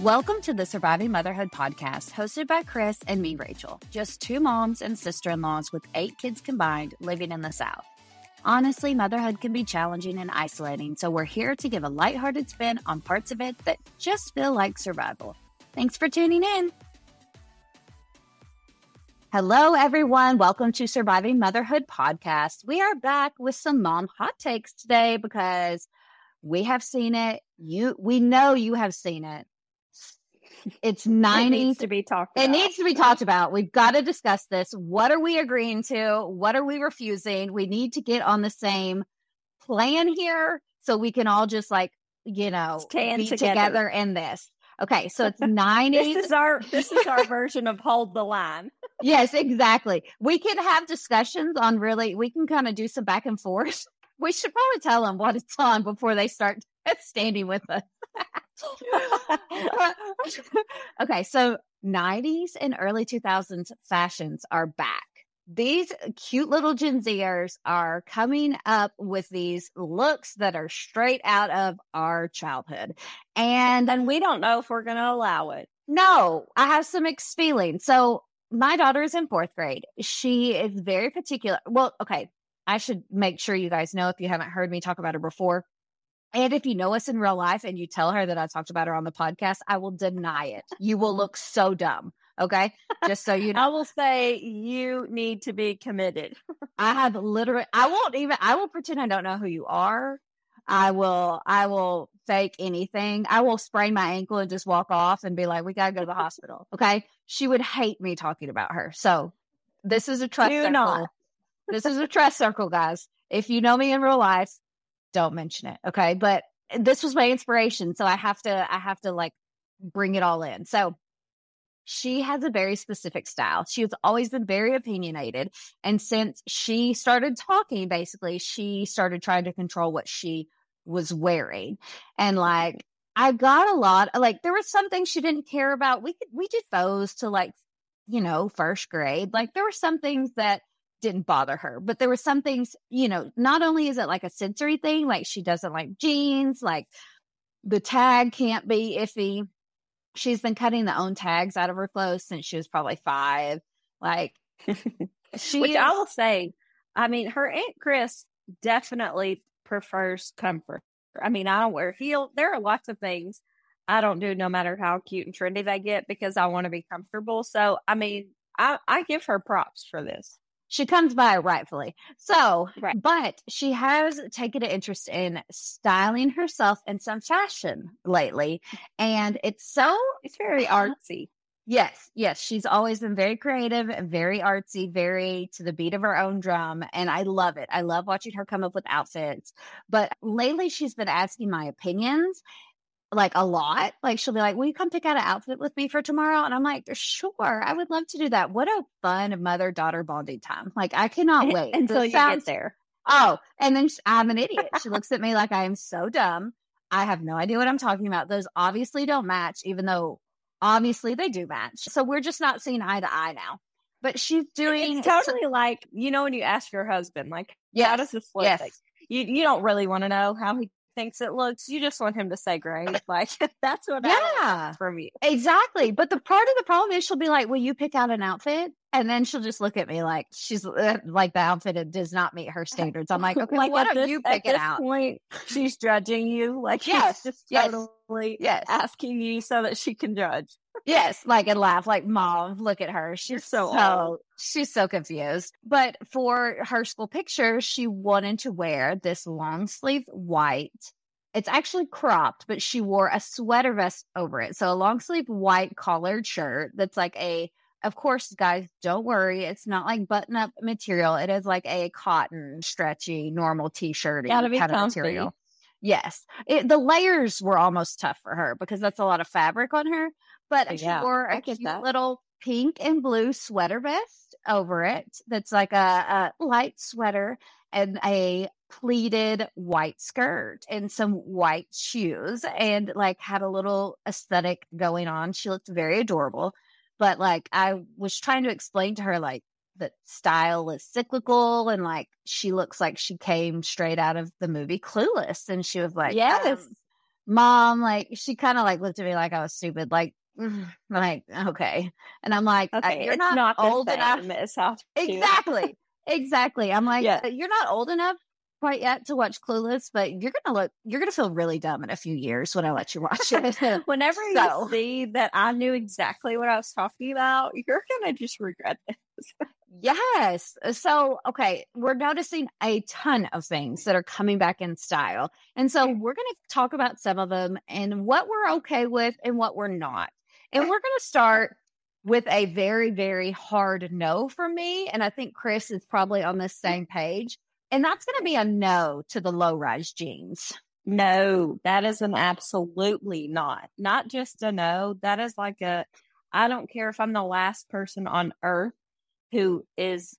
Welcome to the Surviving Motherhood podcast, hosted by Chris and me, Rachel. Just two moms and sister-in-laws with 8 kids combined living in the South. Honestly, motherhood can be challenging and isolating, so we're here to give a lighthearted spin on parts of it that just feel like survival. Thanks for tuning in. Hello, everyone. Welcome to Surviving Motherhood podcast. We are back with some mom hot takes today because we have seen it. We know you have seen it. It's 90s. It needs to be talked about. We've got to discuss this. What are we agreeing to? What are we refusing? We need to get on the same plan here so we can all just stand together in this. Okay, so it's 90s. This is our version of hold the line. Yes, exactly. We can have discussions on we can kind of do some back and forth. We should probably tell them what it's on before they start standing with us. Okay, so 90s and early 2000s fashions are back. These cute little Gen Zers are coming up with these looks that are straight out of our childhood. And we don't know if we're going to allow it. No, I have some mixed feelings. So my daughter is in 4th grade. She is very particular. Well, okay, I should make sure you guys know if you haven't heard me talk about her before. And if you know us in real life and you tell her that I talked about her on the podcast, I will deny it. You will look so dumb. Okay. Just so you know, I will say you need to be committed. I will pretend I don't know who you are. I will fake anything. I will sprain my ankle and just walk off and be like, we got to go to the hospital. Okay. She would hate me talking about her. So this is a trust circle. Not. This is a trust circle, guys. If you know me in real life, don't mention it. Okay. But this was my inspiration. So I have to bring it all in. So she has a very specific style. She's always been very opinionated. And since she started talking, basically, she started trying to control what she was wearing. And I got a lot, there was some things she didn't care about. We did those to 1st grade. There were some things that didn't bother her, but there were some things, not only is it a sensory thing, she doesn't like jeans, the tag can't be iffy. She's been cutting the own tags out of her clothes since she was probably 5. Which I will say, her Aunt Chris definitely prefers comfort. I don't wear heels. There are lots of things I don't do, no matter how cute and trendy they get, because I want to be comfortable. So, I give her props for this. She comes by rightfully. So, right. But she has taken an interest in styling herself in some fashion lately. And it's very artsy. Yes. She's always been very creative, very artsy, very to the beat of her own drum. And I love it. I love watching her come up with outfits. But lately she's been asking my opinions a lot. She'll be like, will you come pick out an outfit with me for tomorrow? And I'm like, sure, I would love to do that. What a fun mother-daughter bonding time. I cannot wait. Until you get there. Oh, and then I'm an idiot. She looks at me like I am so dumb. I have no idea what I'm talking about. Those obviously don't match, even though obviously they do match. So we're just not seeing eye to eye now. But she's doing... It's totally when you ask your husband, how does this look? Yes. You don't really want to know how he thinks it looks. You just want him to say great. That's what I want from you. Exactly. But the part of the problem is she'll be like, will you pick out an outfit? And then she'll just look at me like she's the outfit, it does not meet her standards. I'm like, okay, why don't you pick it out? Point, she's judging you. Yes, she's just totally asking you so that she can judge. Yes, and laugh. Mom, look at her. She's so she's so confused. But for her school picture, she wanted to wear this long sleeve white. It's actually cropped, but she wore a sweater vest over it. So a long sleeve white collared shirt that's like a Of course, guys, don't worry. It's not like button-up material. It is like a cotton, stretchy, normal T-shirt kind of material. Yes. The layers were almost tough for her because that's a lot of fabric on her. But she wore a cute little pink and blue sweater vest over it that's like a light sweater and a pleated white skirt and some white shoes and like had a little aesthetic going on. She looked very adorable. But like I was trying to explain to her like that style is cyclical and like she looks like she came straight out of the movie Clueless. And she was like, yes, Mom, like she kind of like looked at me like I was stupid, like, okay. And I'm like, okay, you're not old enough. Exactly. I'm like, you're not old enough quite yet to watch Clueless, but you're going to feel really dumb in a few years when I let you watch it. Whenever you see that I knew exactly what I was talking about, you're going to just regret this. Yes. So, okay, we're noticing a ton of things that are coming back in style. And so we're going to talk about some of them and what we're okay with and what we're not. And we're going to start with a very, very hard no for me. And I think Chris is probably on this same page. And that's going to be a no to the low-rise jeans. No, that is an absolutely not. Not just a no. That is like I don't care if I'm the last person on earth who is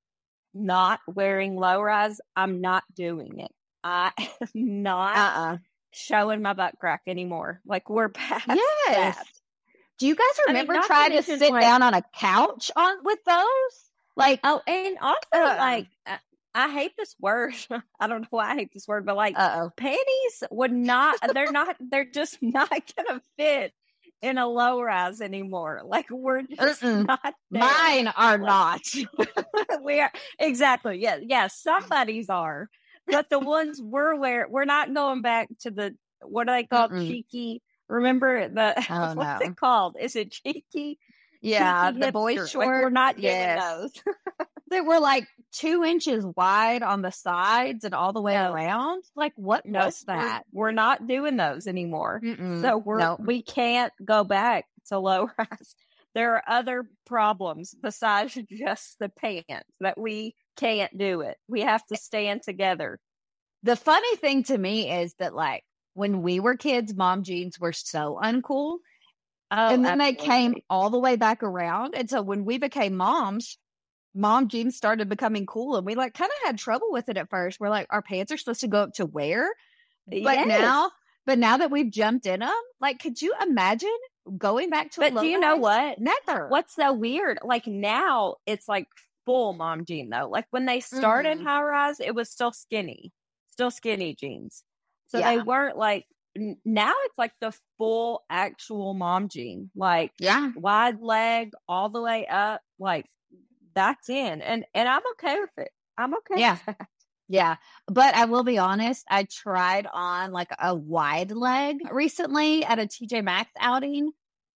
not wearing low-rise. I'm not doing it. I am not showing my butt crack anymore. Like, we're past that. Do you guys remember trying to sit down on a couch with those? Like, oh, and also like... I hate this word. I don't know why I hate this word, but like panties would not, they're just not going to fit in a low rise anymore. Like we're just not there. Mine are not. We are. Exactly. Yeah. Yeah. Somebody's are, but the ones we're not going back to the, what do they call cheeky? Remember what's it called? Is it cheeky? Yeah. Cheeky the boy short. Like we're not getting those. They were like 2 inches wide on the sides and all the way around. Like, what was that? We're not doing those anymore. Mm-mm. So we can't go back to low rise. There are other problems besides just the pants that we can't do it. We have to stand together. The funny thing to me is that, like, when we were kids, mom jeans were so uncool. Oh, and then they came all the way back around. And so when we became moms, mom jeans started becoming cool, and we like kind of had trouble with it at first. We're like, our pants are supposed to go up to where, but now that we've jumped in them, like, could you imagine going back to? But do you know what? Never. What's so weird? Like now, it's like full mom jean though. Like when they started high rise, it was still skinny jeans. So they weren't like. Now it's like the full actual mom jean, like wide leg all the way up, like. That's in and I'm okay with it. I'm okay. Yeah. With that. Yeah. But I will be honest. I tried on like a wide leg recently at a TJ Maxx outing.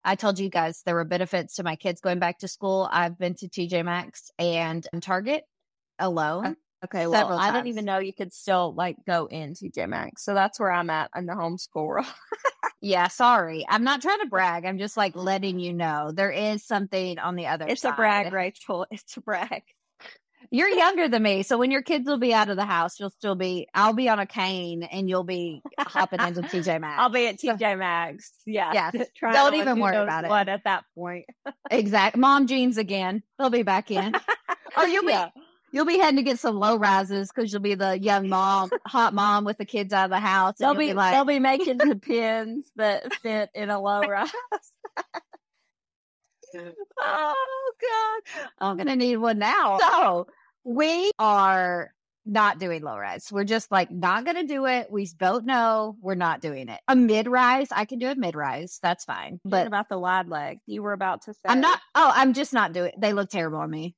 I told you guys there were benefits to my kids going back to school. I've been to TJ Maxx and Target alone. Okay. Well, I didn't even know you could still like go in TJ Maxx. So that's where I'm at in the homeschool world. Yeah, sorry. I'm not trying to brag. I'm just like letting you know there is something on the other side. It's a brag, Rachel. It's a brag. You're younger than me. So when your kids will be out of the house, I'll be on a cane and you'll be hopping into TJ Maxx. I'll be at TJ Maxx. Yeah. Yes. Don't even worry about it. At that point. Exactly. Mom jeans again. They'll be back in. Or you'll be heading to get some low rises because you'll be the young mom, hot mom with the kids out of the house. They'll be like, they'll be making the pins that fit in a low rise. Oh God, I'm gonna need one now. So we are not doing low rise. We're just like not gonna do it. We both know we're not doing it. A mid rise, I can do a mid rise. That's fine. But what about the wide leg, you were about to say, I'm not. Oh, I'm just not doing. They look terrible on me.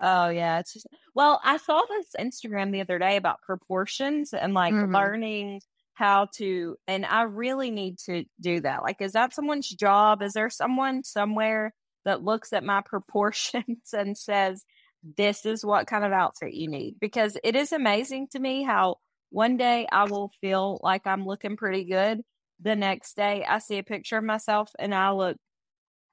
Oh yeah, it's just, well, I saw this Instagram the other day about proportions and like learning how to, and I really need to do that. Like, is that someone's job? Is there someone somewhere that looks at my proportions and says, this is what kind of outfit you need? Because it is amazing to me how one day I will feel like I'm looking pretty good. The next day I see a picture of myself and I look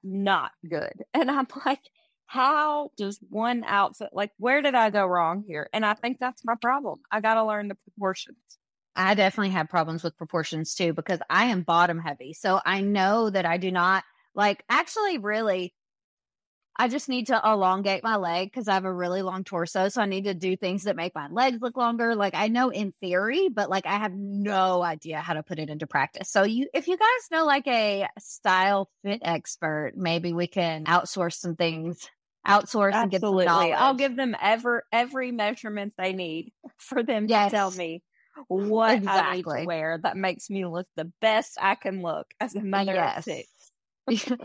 not good. And I'm like, how does one outfit, like, where did I go wrong here? And I think that's my problem. I got to learn the proportions. I definitely have problems with proportions too, because I am bottom heavy. So I know that I do not like, actually really, I just need to elongate my leg because I have a really long torso. So I need to do things that make my legs look longer. Like I know in theory, but like I have no idea how to put it into practice. So if you guys know like a style fit expert, maybe we can outsource some things. Outsource Absolutely. And get some knowledge. I'll give them every measurement they need for them yes. to tell me what exactly. I need to wear that makes me look the best I can look as a mother yes. of six.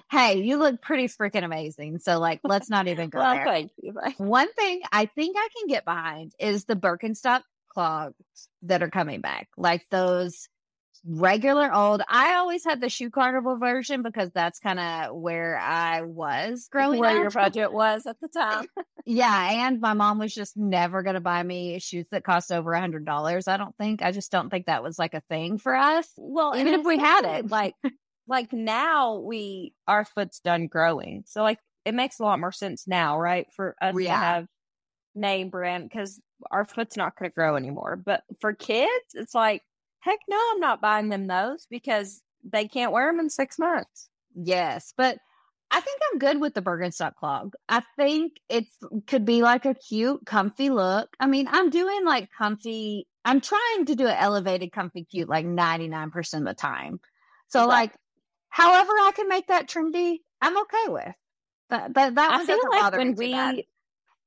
Hey, you look pretty freaking amazing. So like, let's not even go well, there. Thank you. One thing I think I can get behind is the Birkenstock clogs that are coming back. Like those regular old, I always had the shoe carnival version because that's kind of where I was growing up. Where your budget was at the time. Yeah. And my mom was just never going to buy me shoes that cost over $100. I just don't think that was like a thing for us. Well, even if we had it, like now our foot's done growing. So like it makes a lot more sense now, right? For us yeah. to have name brand because our foot's not going to grow anymore. But for kids, it's like, heck no, I'm not buying them those because they can't wear them in 6 months. Yes. But I think I'm good with the Birkenstock clog. I think it could be like a cute, comfy look. I mean, I'm trying to do an elevated, comfy, cute, like 99% of the time. So like, however I can make that trendy, I'm okay with. But that was like when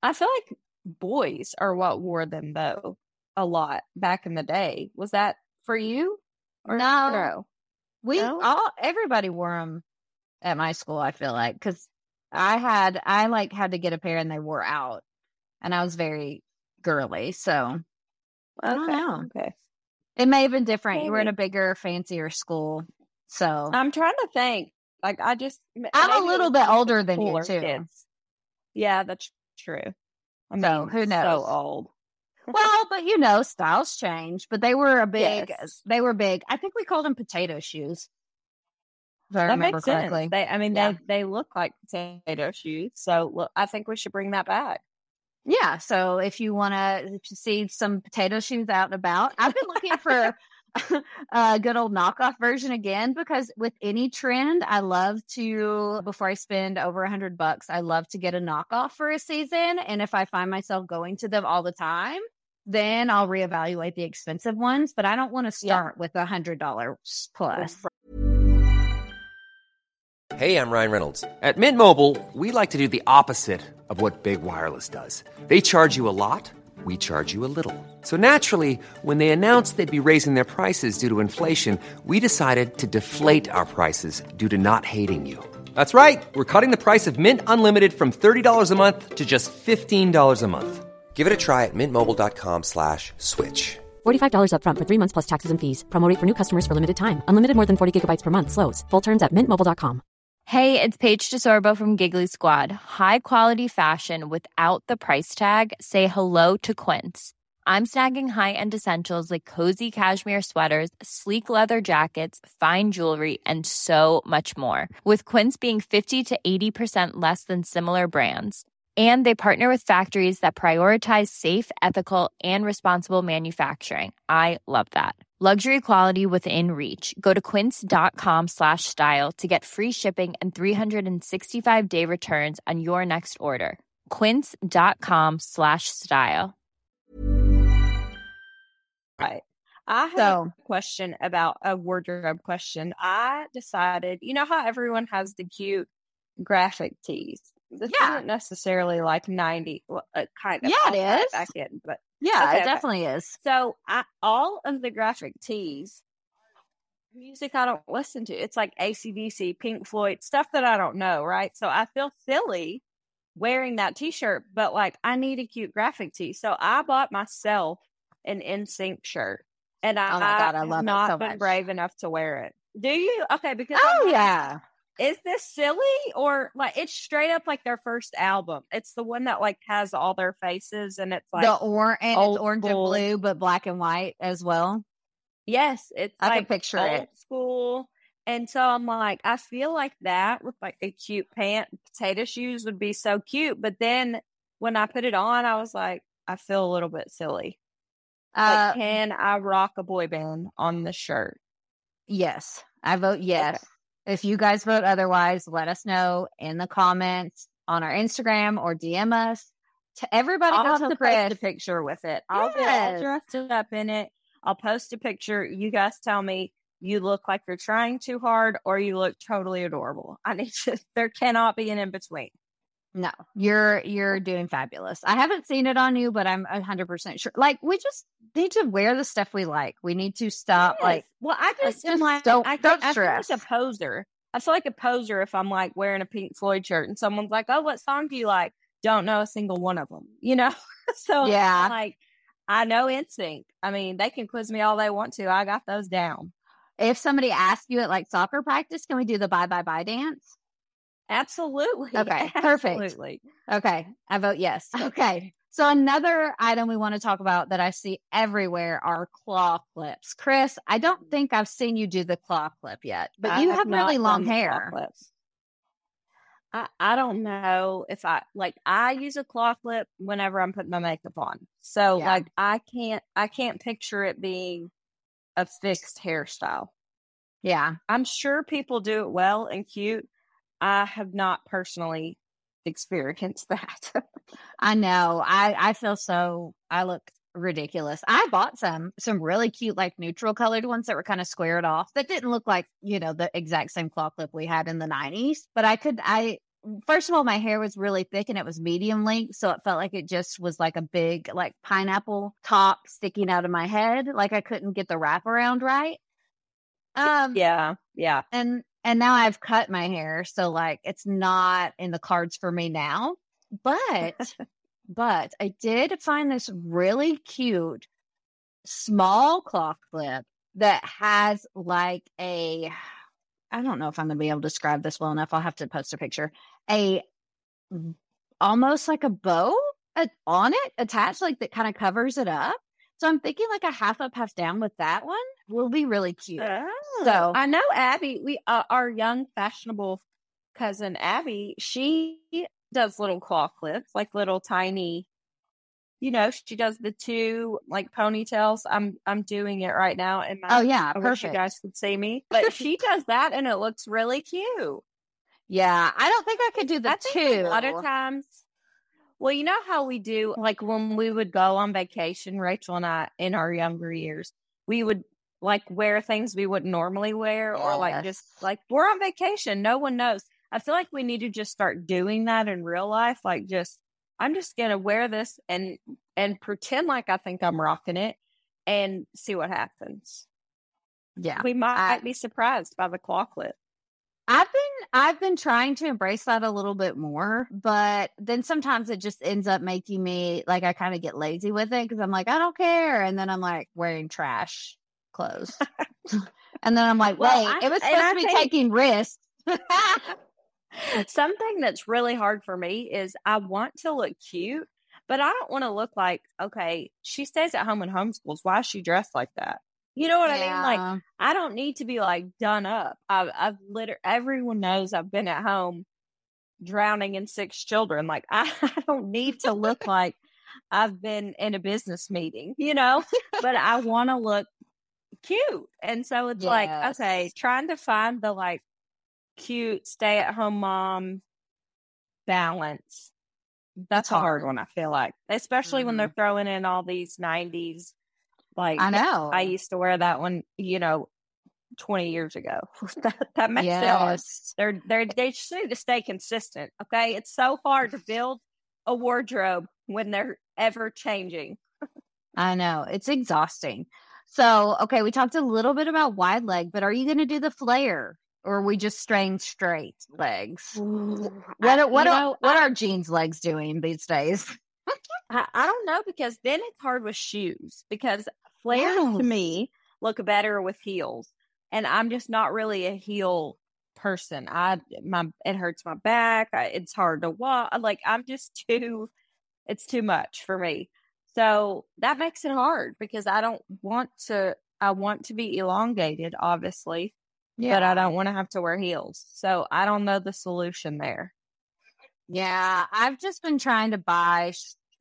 I feel like boys are what wore them though a lot back in the day. Was that for you? Or no? Everybody wore them at my school, I feel like, because I had to get a pair and they wore out and I was very girly. So I don't know. Okay. It may have been different. Maybe. You were in a bigger, fancier school. So I'm trying to think. Like I'm a little bit older than you too. Kids. Yeah, that's true. I mean, so who knows? So old. Well, but you know, styles change. But they were big. I think we called them potato shoes. If I remember correctly. They look like potato shoes. So I think we should bring that back. Yeah. So if you want to see some potato shoes out and about, I've been looking for a good old knockoff version again, because with any trend, I love to, before I spend over $100, I love to get a knockoff for a season. And if I find myself going to them all the time, then I'll reevaluate the expensive ones, but I don't want to start with $100 plus. Hey, I'm Ryan Reynolds. At Mint Mobile, we like to do the opposite of what Big Wireless does. They charge you a lot. We charge you a little. So naturally, when they announced they'd be raising their prices due to inflation, we decided to deflate our prices due to not hating you. That's right. We're cutting the price of Mint Unlimited from $30 a month to just $15 a month. Give it a try at mintmobile.com/switch. $45 up front for 3 months plus taxes and fees. Promo rate for new customers for limited time. Unlimited more than 40 gigabytes per month slows. Full terms at mintmobile.com. Hey, it's Paige DeSorbo from Giggly Squad. High quality fashion without the price tag. Say hello to Quince. I'm snagging high-end essentials like cozy cashmere sweaters, sleek leather jackets, fine jewelry, and so much more. With Quince being 50 to 80% less than similar brands. And they partner with factories that prioritize safe, ethical, and responsible manufacturing. I love that. Luxury quality within reach. Go to quince.com/style to get free shipping and 365-day returns on your next order. Quince.com/style. Right. I have a question about a wardrobe question. I decided, you know how everyone has the cute graphic tees? This isn't necessarily like 90, kind of. Yeah, it is. Back in, but yeah, okay, it definitely is. So all of the graphic tees, music I don't listen to. It's like AC/DC, Pink Floyd, stuff that I don't know, right? So I feel silly wearing that T-shirt, but like I need a cute graphic tee. So I bought myself an NSYNC shirt, and I have not been brave enough to wear it. Do you? Okay, because is this silly or like it's straight up like their first album? It's the one that like has all their faces and it's like the orange and blue, but black and white as well. Yes, it's I can picture old school And so I'm like, I feel like that with like a cute pant, potato shoes would be so cute. But then when I put it on, I was like, I feel a little bit silly. Like, can I rock a boy band on the shirt? Yes. I vote yes. Okay. If you guys vote otherwise, let us know in the comments on our Instagram or DM us. Everybody I'll have to post a picture with it. I'll dress up in it. I'll post a picture. You guys tell me you look like you're trying too hard or you look totally adorable. I need to, there cannot be an in-between. No, you're doing fabulous. I haven't seen it on you, but I'm 100% sure. Like, we just need to wear the stuff we like. We need to stop. Yes. Like, well, I just am like, don't stress. I feel like a poser. I feel like a poser if I'm like wearing a Pink Floyd shirt and someone's like, "Oh, what song do you like?" Don't know a single one of them, you know? So yeah, I'm like, I know NSYNC. I mean, they can quiz me all they want to. I got those down. If somebody asks you at like soccer practice, can we do the bye bye bye dance? Absolutely. Okay. Perfect. Absolutely. Okay. I vote yes. Okay. So another item we want to talk about that I see everywhere are claw clips. Chris, I don't think I've seen you do the claw clip yet, but you have really long hair. I don't know if I use a claw clip whenever I'm putting my makeup on. So yeah. Like I can't picture it being a fixed hairstyle. Yeah. I'm sure people do it well and cute. I have not personally experienced that. I know. I feel so, I look ridiculous. I bought some really cute, like neutral colored ones that were kind of squared off that didn't look like, you know, the exact same claw clip we had in the 90s. But first of all, my hair was really thick and it was medium length. So it felt like it just was like a big, like pineapple top sticking out of my head. Like I couldn't get the wraparound right. Yeah. And now I've cut my hair, so like it's not in the cards for me now. But I did find this really cute small claw clip that has like a, I don't know if I'm going to be able to describe this well enough. I'll have to post a picture. A almost like a bow on it attached, like that kind of covers it up. So I'm thinking like a half up, half down with that one will be really cute. Oh, so I know Abby, our young fashionable cousin Abby, she does little claw clips, like little tiny, you know, she does the two like ponytails. I'm doing it right now. In my, I wish you guys could see me, but she does that and it looks really cute. Yeah. I don't think I could do that too. A lot of times. Well, you know how we do, like when we would go on vacation, Rachel and I, in our younger years, we would like wear things we wouldn't normally wear or like just like we're on vacation. No one knows. I feel like we need to just start doing that in real life. Like just, I'm just going to wear this and pretend like I think I'm rocking it and see what happens. Yeah. We might be surprised by the claw clip. I've been trying to embrace that a little bit more, but then sometimes it just ends up making me like I kind of get lazy with it because I'm like, I don't care. And then I'm like wearing trash clothes. And then I'm like, wait, it was supposed to be taking risks. Something that's really hard for me is I want to look cute, but I don't want to look like, okay, she stays at home and homeschools. Why is she dressed like that? You know what I mean? Like, I don't need to be like done up. I've literally, everyone knows I've been at home drowning in 6 children. Like, I don't need to look like I've been in a business meeting, you know, but I want to look cute. And so it's like, okay, trying to find the like cute stay at home mom balance. That's a hard one, I feel like, especially when they're throwing in all these 90s. Like, I know I used to wear that one, you know, 20 years ago. that makes sense. They just need to stay consistent. Okay. It's so hard to build a wardrobe when they're ever changing. I know. It's exhausting. So, okay. We talked a little bit about wide leg, but are you going to do the flare or are we just straying straight legs? What are jeans legs doing these days? I don't know, because then it's hard with shoes, because flares to me look better with heels, and I'm just not really a heel person. It hurts my back. It's hard to walk. Like I'm just it's too much for me. So that makes it hard because I want to be elongated, obviously, but I don't want to have to wear heels. So I don't know the solution there. Yeah, I've just been trying to buy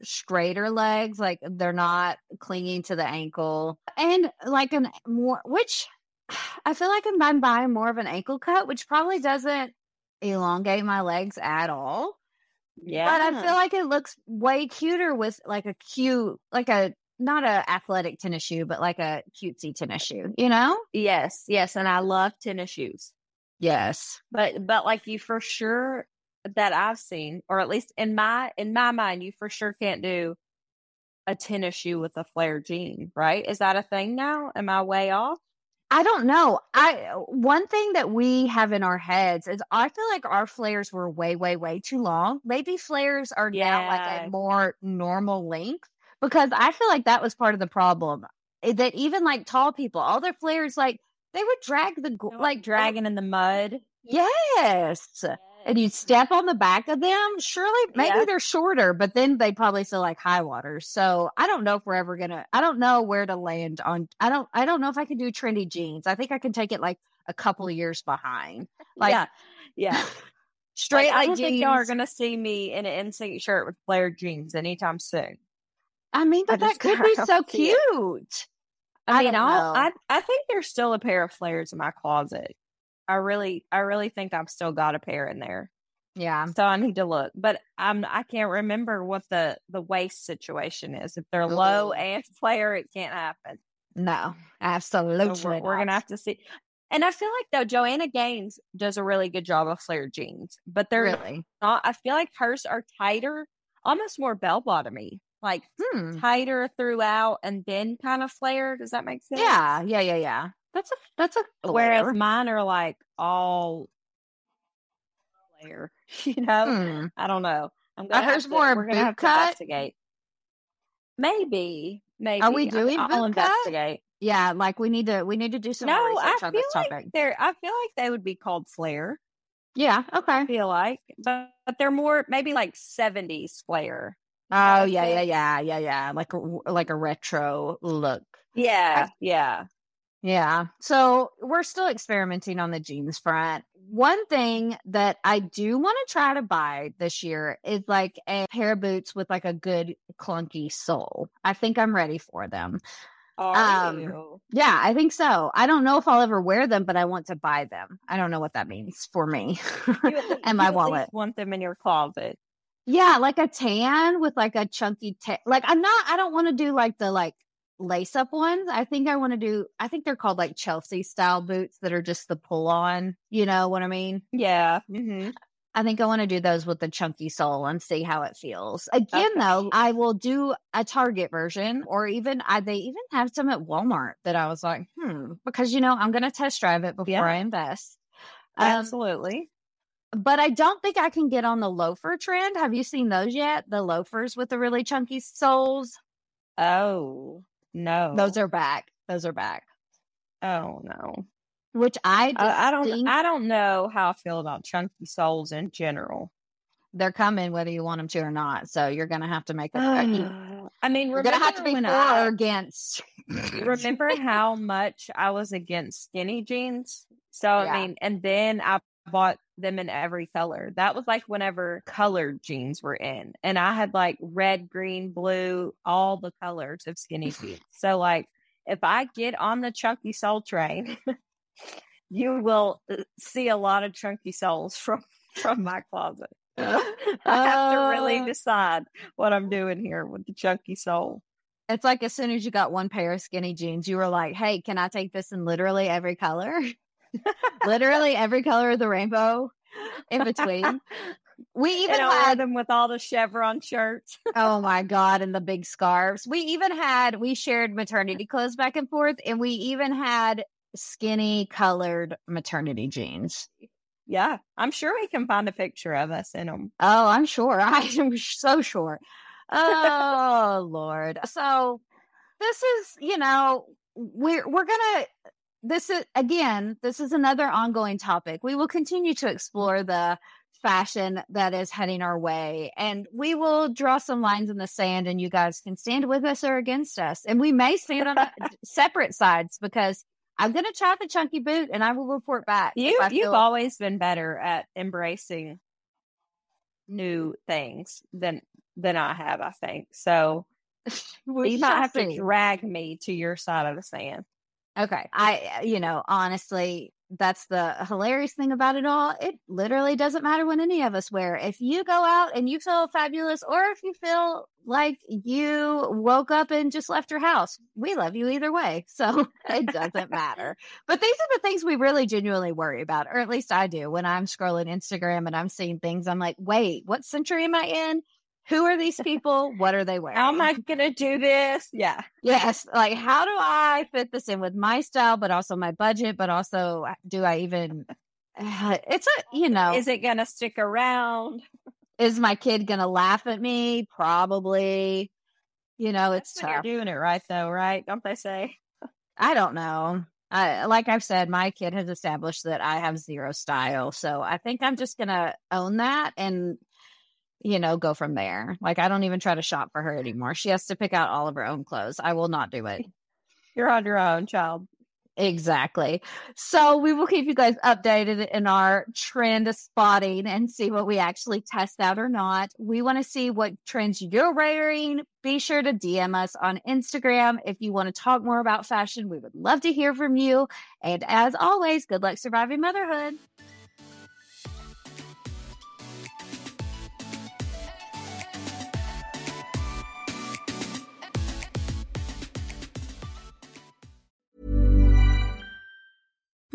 straighter legs, like they're not clinging to the ankle, and like an more, which I feel like I'm buying more of an ankle cut, which probably doesn't elongate my legs at all. Yeah, but I feel like it looks way cuter with like a cute, like a not an athletic tennis shoe, but like a cutesy tennis shoe, you know? Yes, yes, and I love tennis shoes. Yes, but like you for sure. That I've seen, or at least in my mind, you for sure can't do a tennis shoe with a flare jean, right? Is that a thing now? Am I way off? I don't know. One thing that we have in our heads is I feel like our flares were way, way, way too long. Maybe flares are now like a more normal length, because I feel like that was part of the problem. That even like tall people, all their flares, like they would drag dragging in the mud. Yes. And you step on the back of them, surely maybe they're shorter, but then they probably still like high water. So I don't know if we're ever gonna, I don't know where to land on. I don't know if I can do trendy jeans. I think I can take it like a couple of years behind. Like yeah. Straight like, I don't think y'all are gonna see me in an NSYNC shirt with flared jeans anytime soon. I mean, but that could be so cute. I think there's still a pair of flares in my closet. I really think I've still got a pair in there. Yeah. So I need to look. But I can't remember what the waist situation is. If they're low and flare, it can't happen. No, absolutely. So we're going to have to see. And I feel like, though, Joanna Gaines does a really good job of flare jeans. But they're really not. I feel like hers are tighter, almost more bell-bottomy. Like tighter throughout and then kind of flare. Does that make sense? Yeah. That's a whereas mine are like all flare, you know? I don't know. I'm gonna have to, more we're gonna have cut? To investigate. Maybe are we doing I'll investigate. Yeah, like we need to do some research on this topic. I feel like they would be called flare. Yeah, okay. I feel like. But they're more maybe like 70s flare. Oh yeah. Like a retro look. Yeah. So we're still experimenting on the jeans front. One thing that I do want to try to buy this year is like a pair of boots with like a good clunky sole. I think I'm ready for them. Are you? Yeah, I think so. I don't know if I'll ever wear them, but I want to buy them. I don't know what that means for me and my wallet. You want them in your closet. Yeah, like a tan with like a chunky tan. Like I don't want to do like the like lace up ones. I think they're called like Chelsea style boots that are just the pull on, you know what I mean? Yeah. Mm-hmm. I think I want to do those with the chunky sole and see how it feels. Again, though, I will do a Target version, or even they even have some at Walmart that I was like, because, you know, I'm going to test drive it before I invest. Absolutely. But I don't think I can get on the loafer trend. Have you seen those yet? The loafers with the really chunky soles? Oh, no. Those are back. Oh, no. Which I don't know how I feel about chunky soles in general. They're coming whether you want them to or not. So you're going to have to make it. I mean, you're going to have to be for or against. Remember how much I was against skinny jeans? So, I mean, and then I bought them in every color. That was like whenever colored jeans were in, and I had like red, green, blue, all the colors of skinny jeans. So like if I get on the chunky sole train, you will see a lot of chunky soles from my closet. I have to really decide what I'm doing here with the chunky sole. It's like as soon as you got one pair of skinny jeans, you were like, hey, can I take this in literally every color? Literally every color of the rainbow in between. We even had them with all the chevron shirts. Oh my God. And the big scarves. We shared maternity clothes back and forth, and we even had skinny colored maternity jeans. Yeah. I'm sure we can find a picture of us in them. Oh, I'm sure. I'm so sure. Oh Lord. So this is, you know, we're going to, This is another ongoing topic. We will continue to explore the fashion that is heading our way, and we will draw some lines in the sand, and you guys can stand with us or against us. And we may stand on separate sides, because I'm going to try the chunky boot and I will report back. You've always been better at embracing new things than I have, I think. So you might have to drag me to your side of the sand. Okay. Honestly, that's the hilarious thing about it all. It literally doesn't matter what any of us wear. If you go out and you feel fabulous, or if you feel like you woke up and just left your house, we love you either way. So it doesn't matter. But these are the things we really genuinely worry about, or at least I do. When I'm scrolling Instagram and I'm seeing things, I'm like, wait, what century am I in? Who are these people? What are they wearing? How am I going to do this? Yeah. Yes. Like, how do I fit this in with my style, but also my budget, but also do I even, is it going to stick around? Is my kid going to laugh at me? Probably. It's tough. You're doing it right though, right? Don't they say? I don't know. Like I've said, my kid has established that I have zero style. So I think I'm just going to own that and go from there. Like, I don't even try to shop for her anymore. She has to pick out all of her own clothes. I will not do it. You're on your own, child. Exactly. So we will keep you guys updated in our trend spotting and see what we actually test out or not. We want to see what trends you're wearing. Be sure to DM us on Instagram. If you want to talk more about fashion, we would love to hear from you. And as always, good luck surviving motherhood.